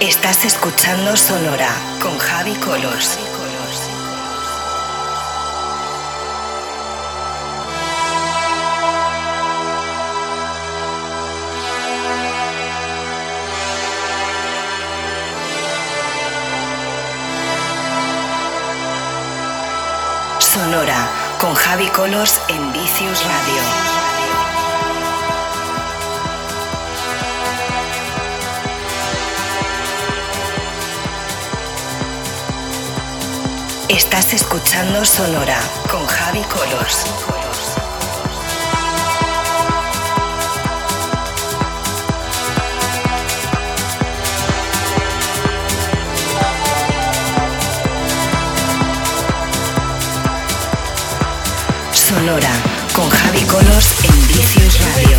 Estás escuchando Sonora con Javi Colors. Sonora con Javi Colors en Vicious Radio. Estás escuchando Sonora con Javi Colors. Sonora con Javi Colors en Vicious Radio.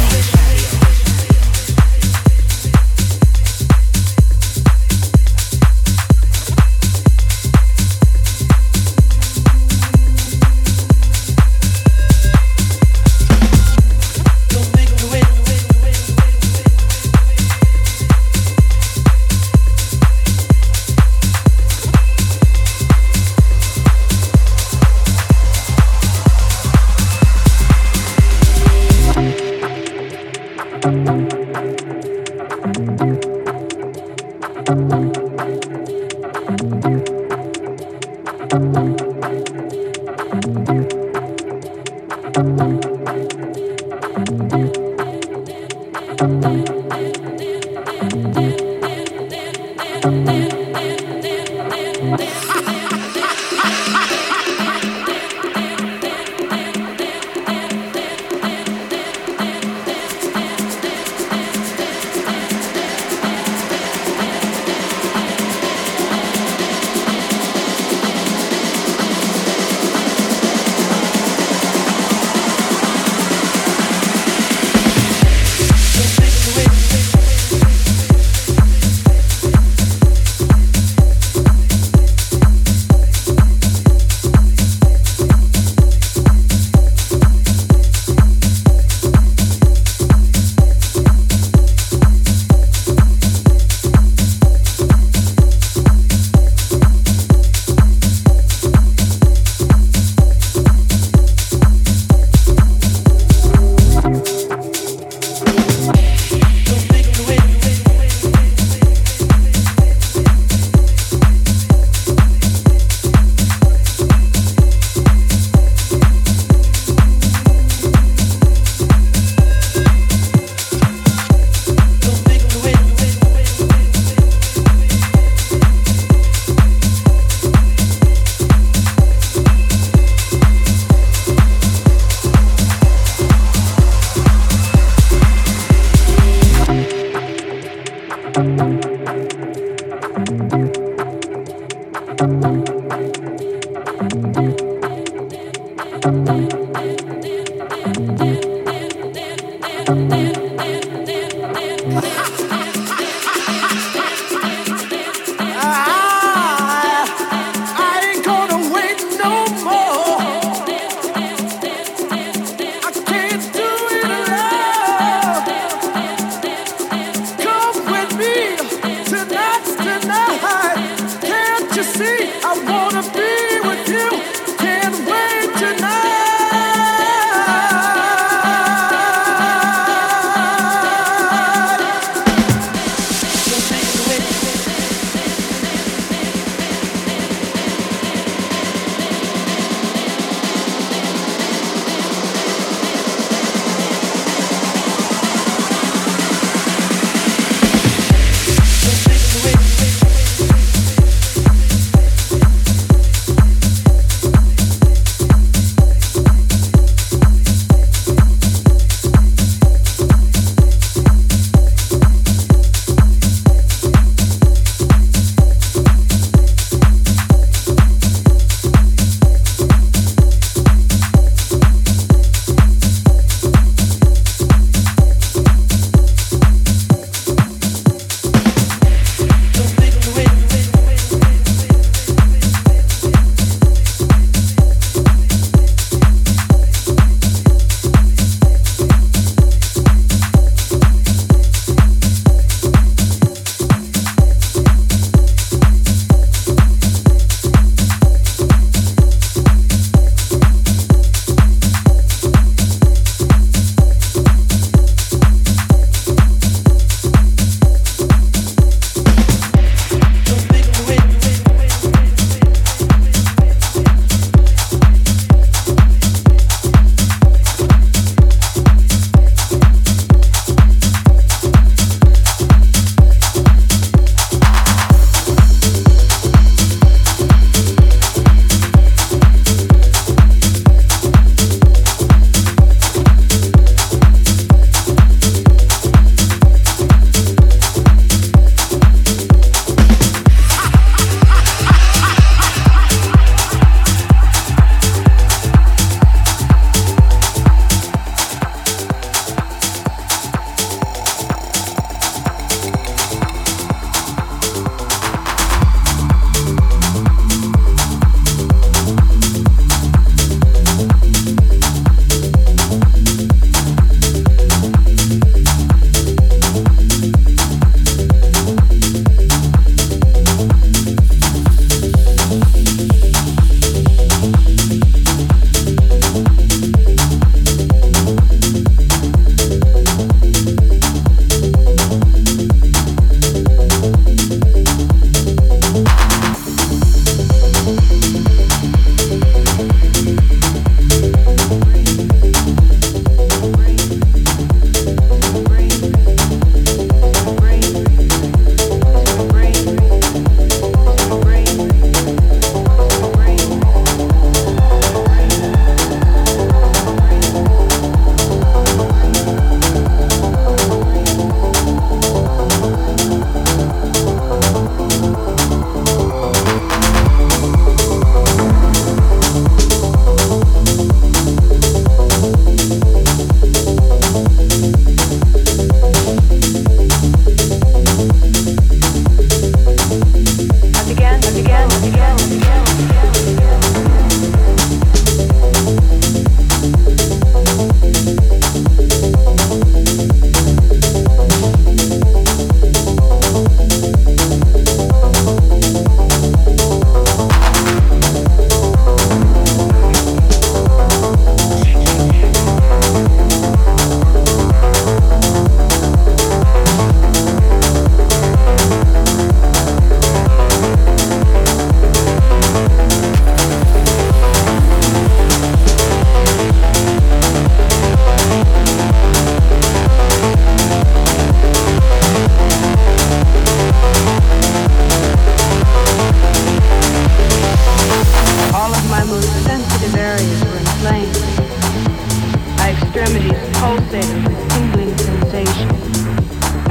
pulsated with tingling sensation.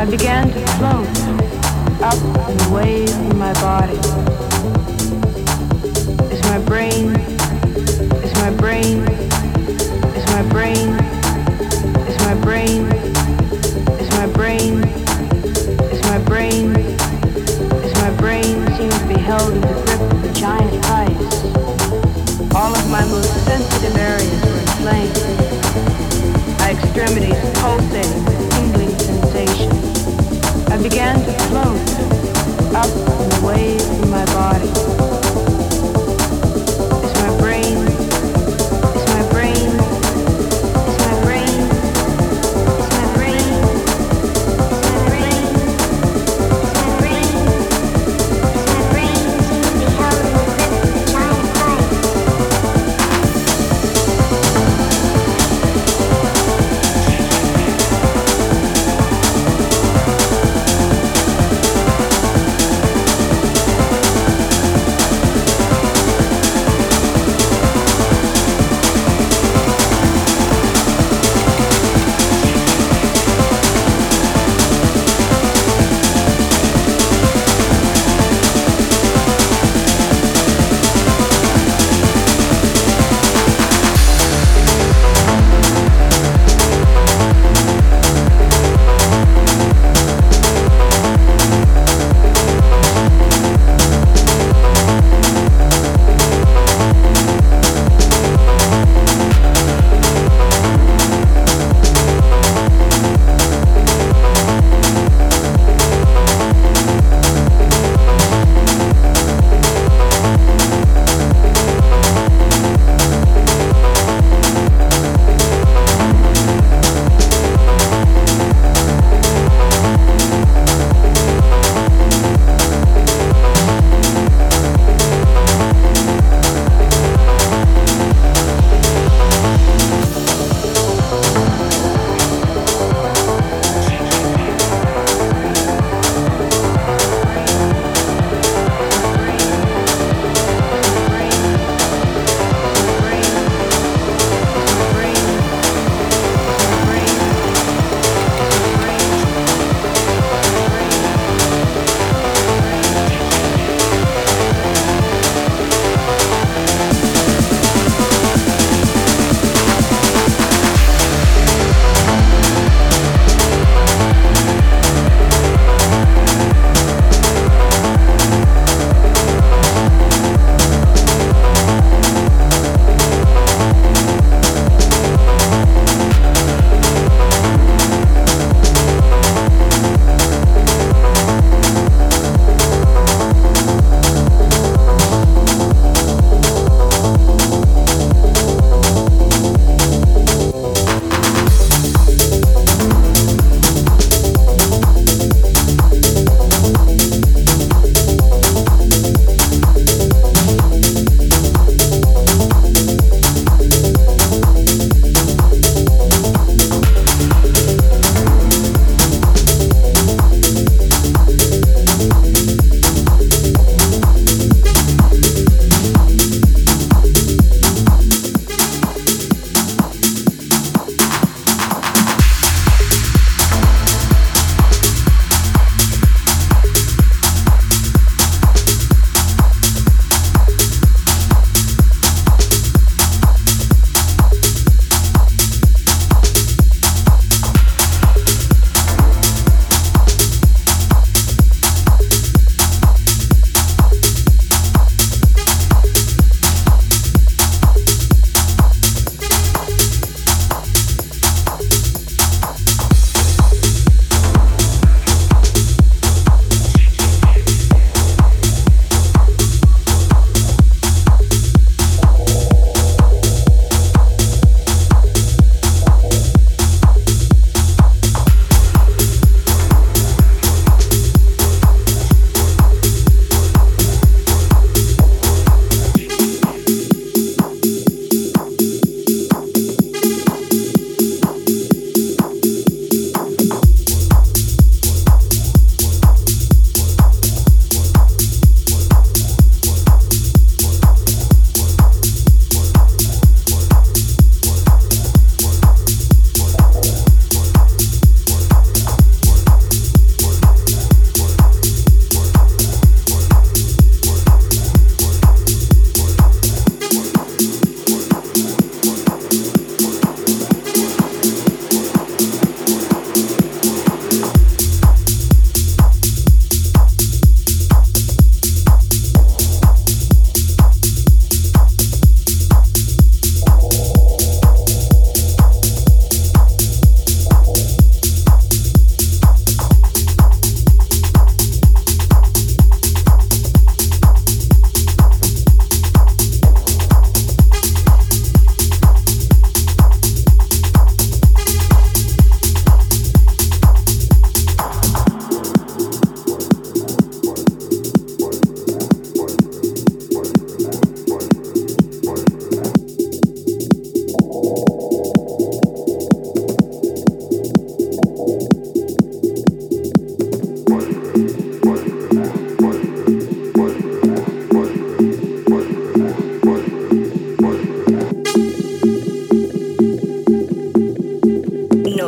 I began to float up and away from my body. It's my brain, it's my brain, it's my brain, it's my brain, it's my brain, it's my brain, it's my brain seems to be held in the grip of a giant ice. All of my most sensitive areas were inflamed. My extremities pulsating with tingling sensation. I began to float up and away from my body. It's my brain. It's my brain. It's my brain. It's my brain. It's my brain. It's my brain. It's my brain seems to be held in the grip of a giant ice.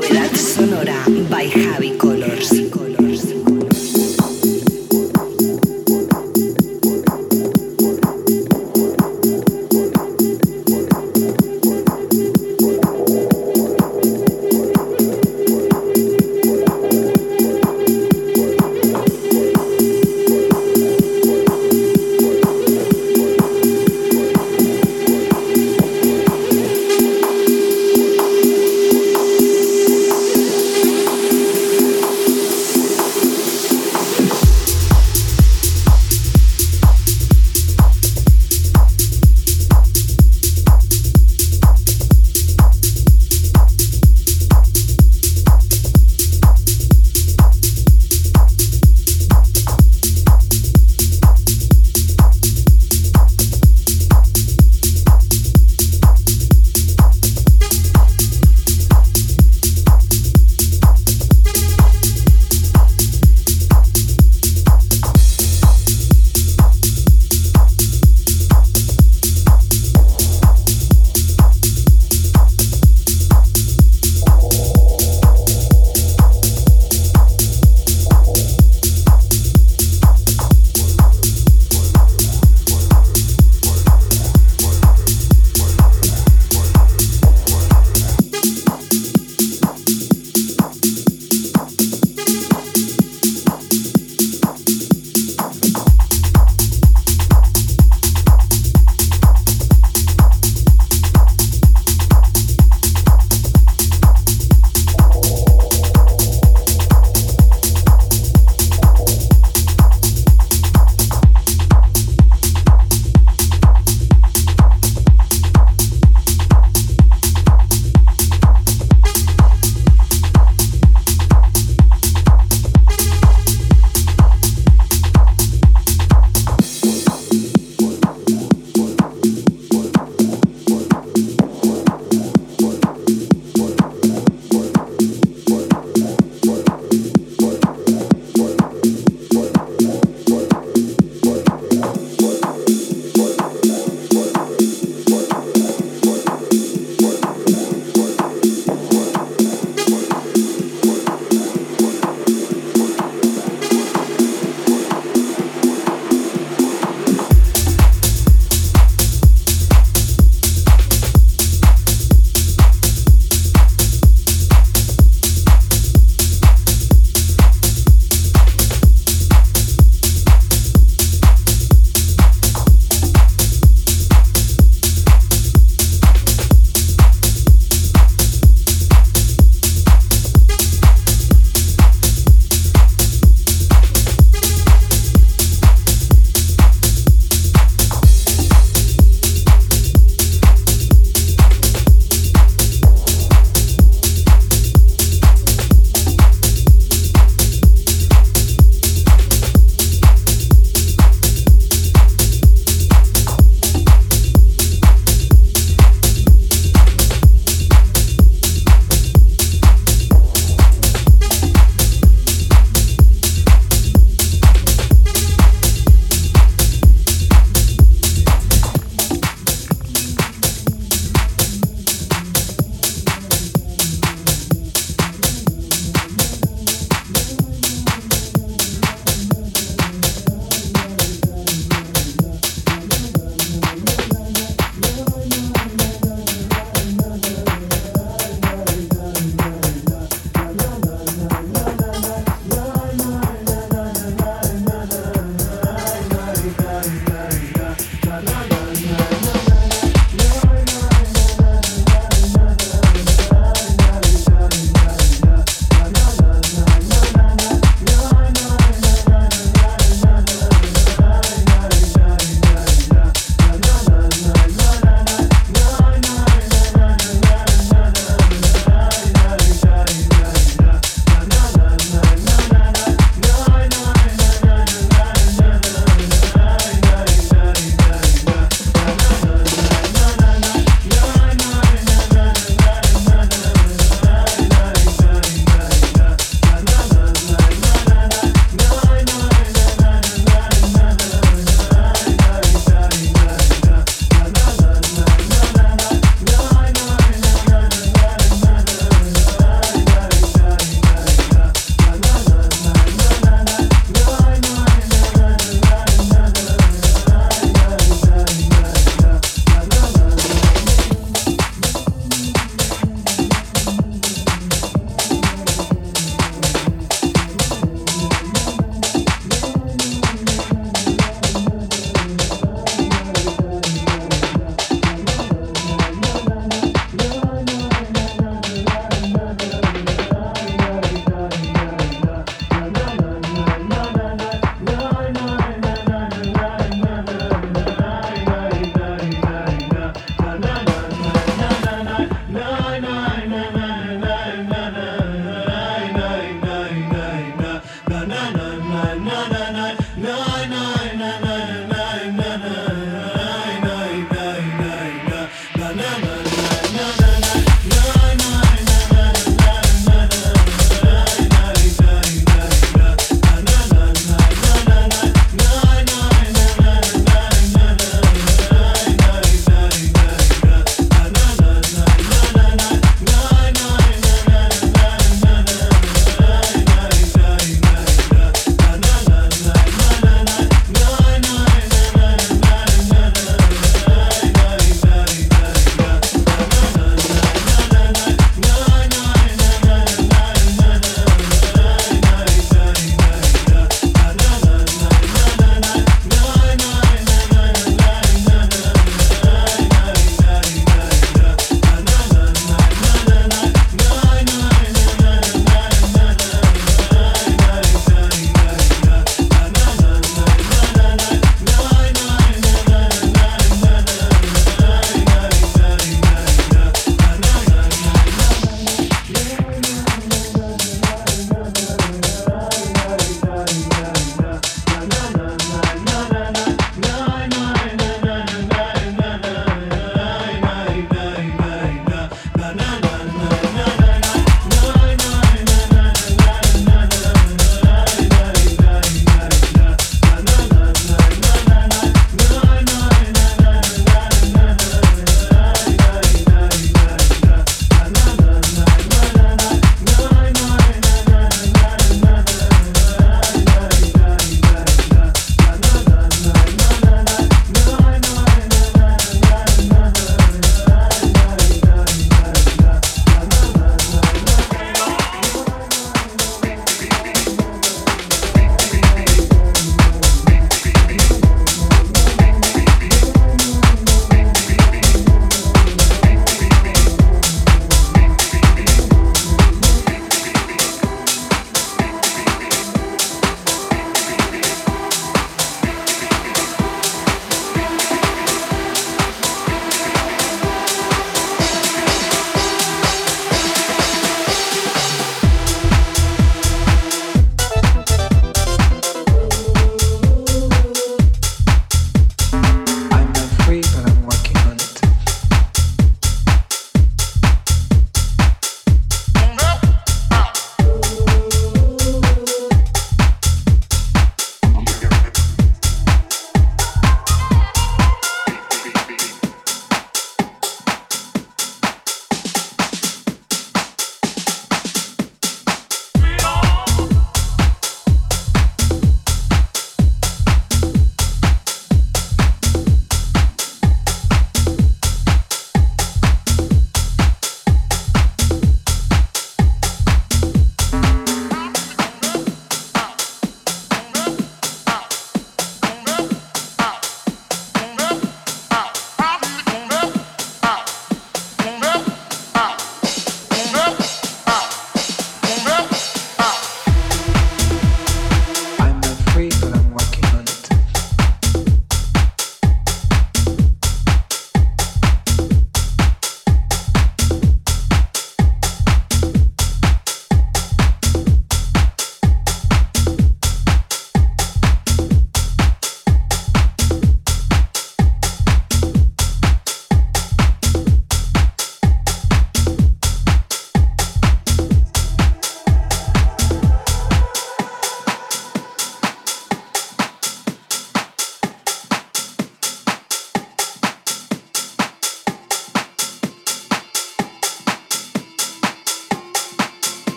Novedad sonora by Javi Colors.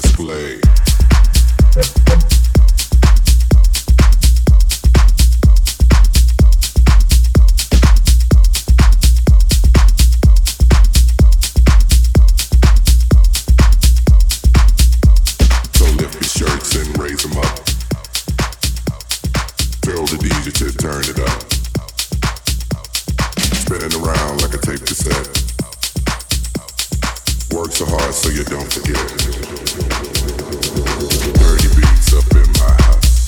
display. So lift your shirts and raise them up. Tell the DJ to turn it up. Spinning around like a tape cassette. Work so hard so you don't forget. Dirty beats up in my house.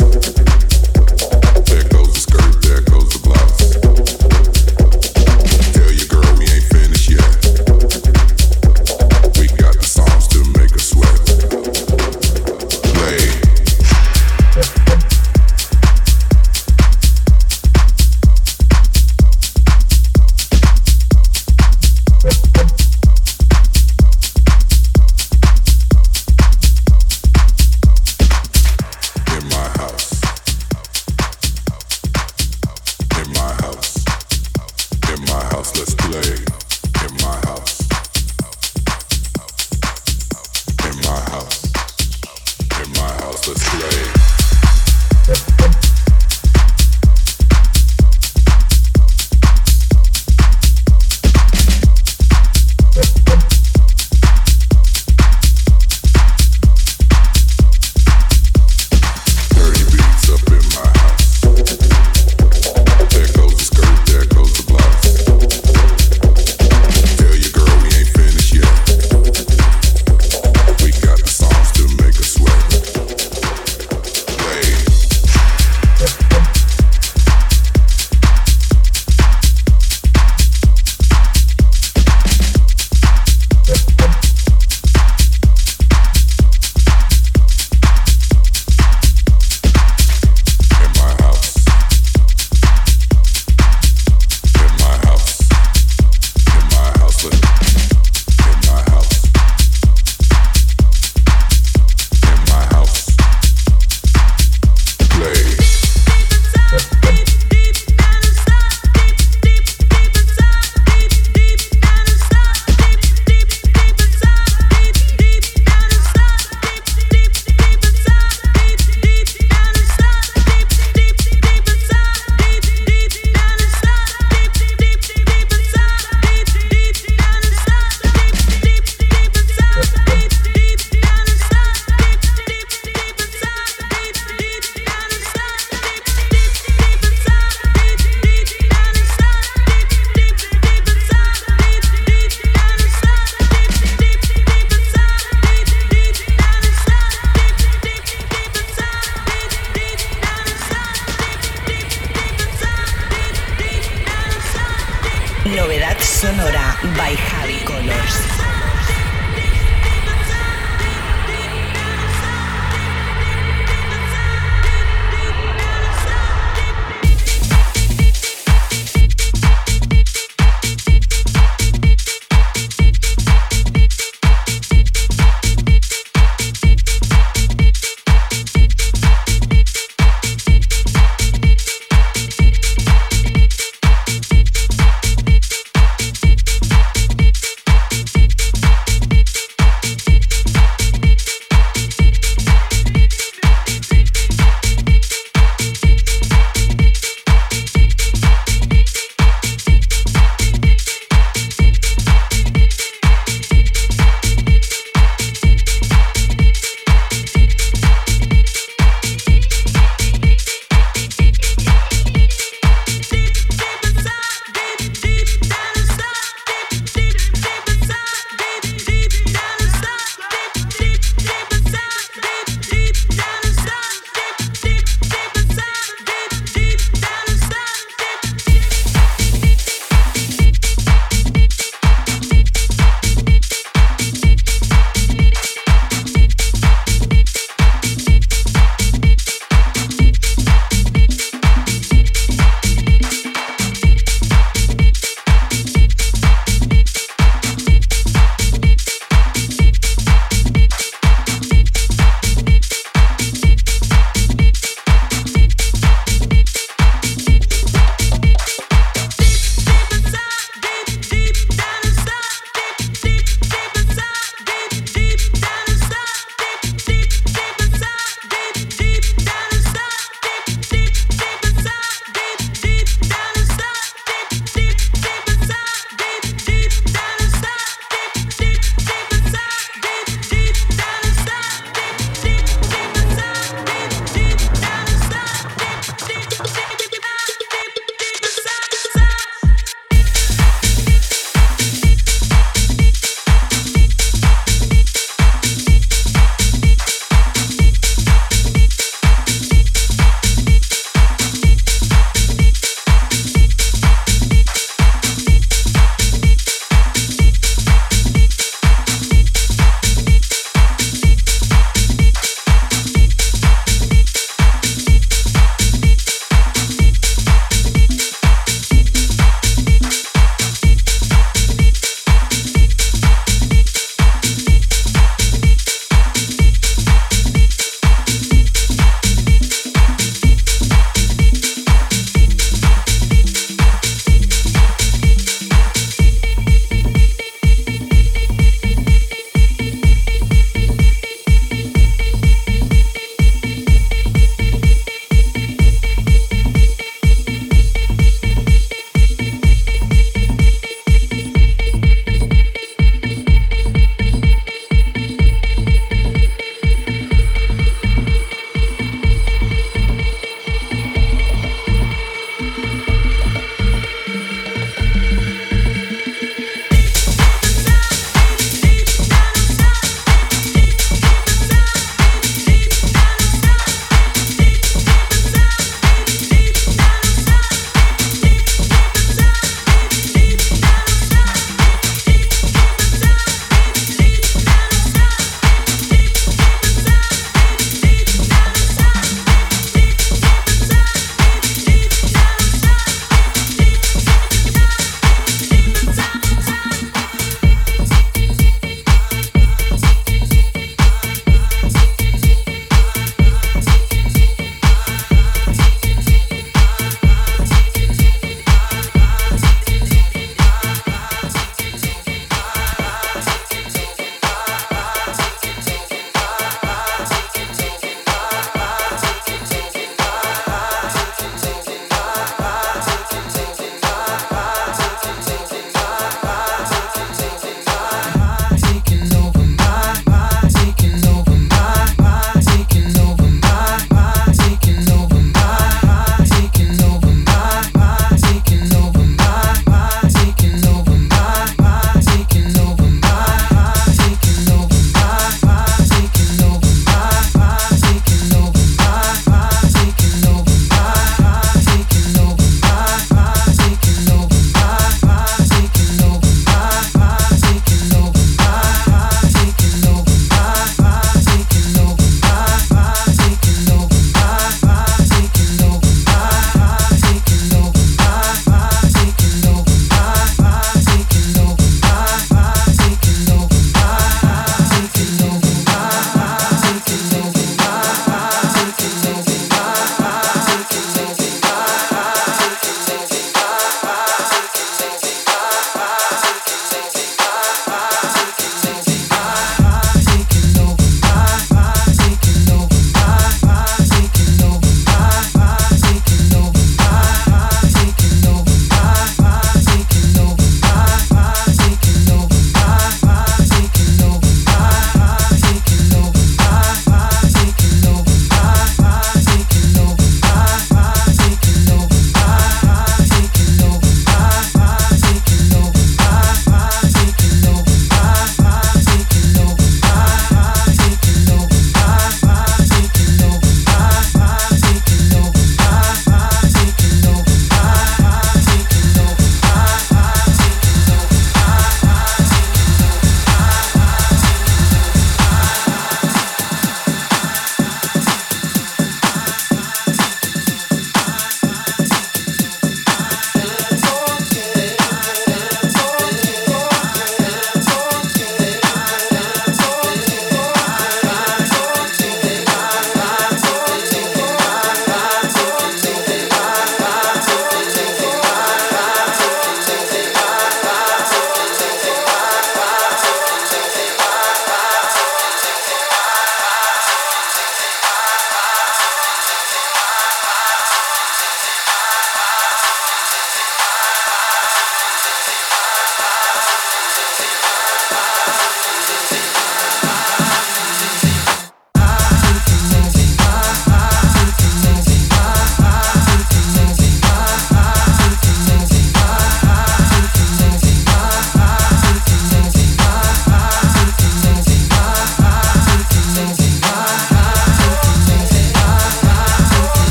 There goes the skirt, there goes the blouse. Tell your girl we ain't finished yet. We got the songs to make her sweat. Play. Sonora by Javi Colors.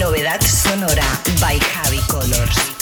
Novedad sonora by Javi Colors.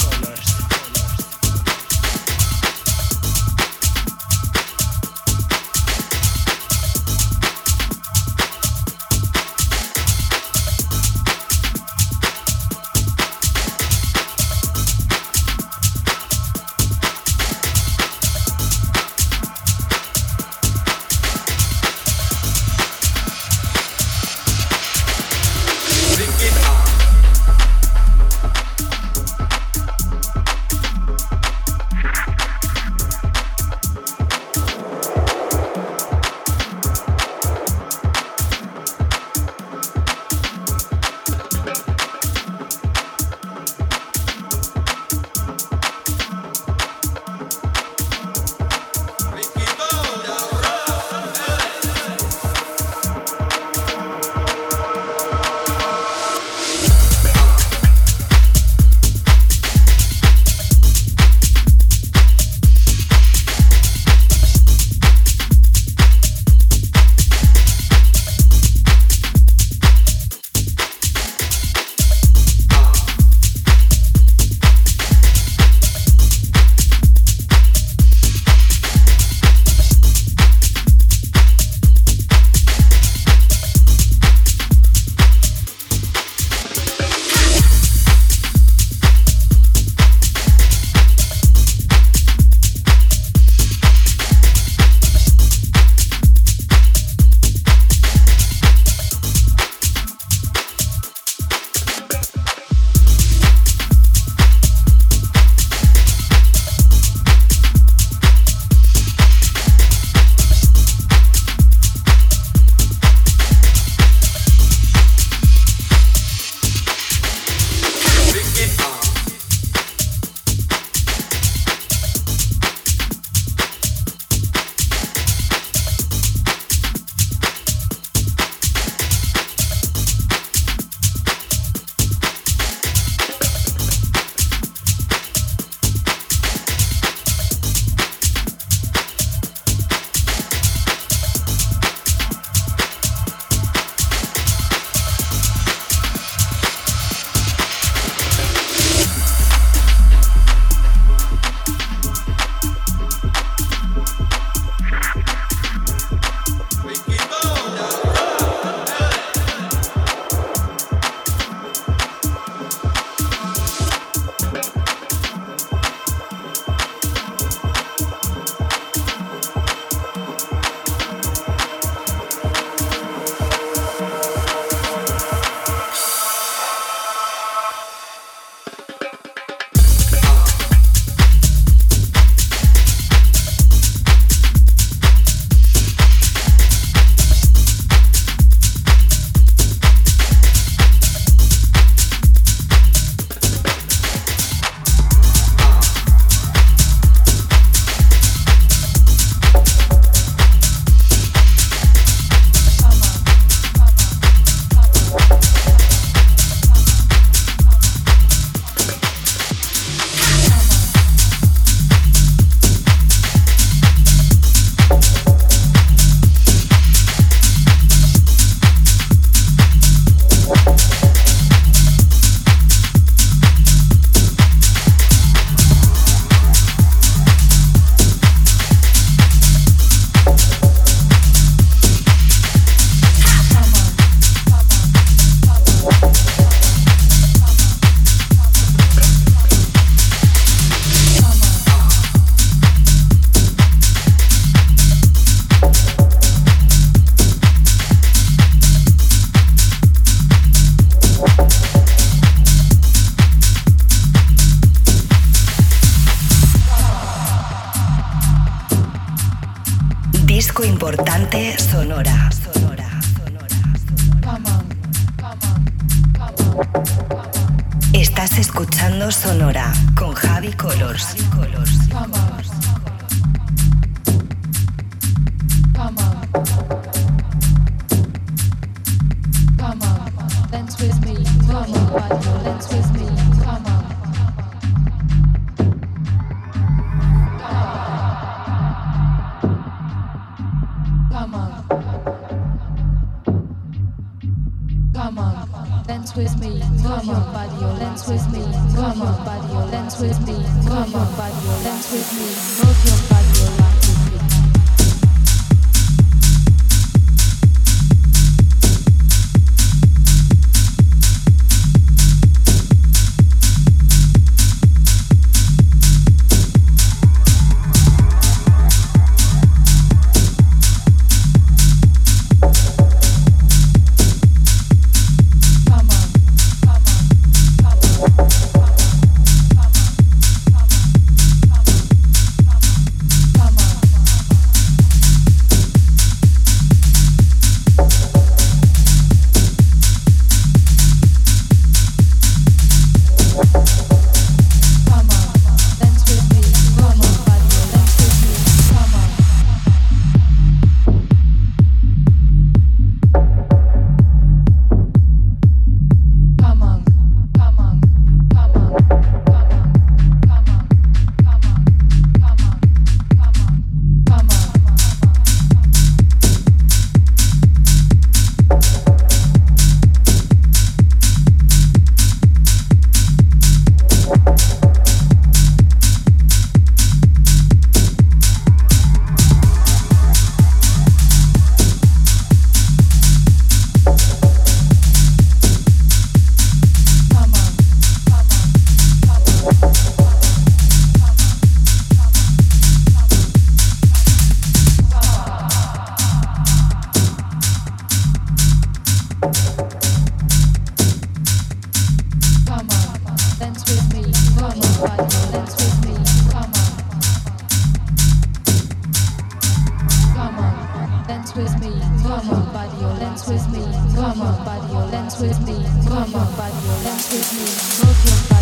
dance with me, come on, buddy, or dance with me, come on, buddy, or dance with me, come on, buddy, or dance with me, move your body, or rock with me. Come on, buddy, dance with me. Come on, buddy, dance with me. Move your body.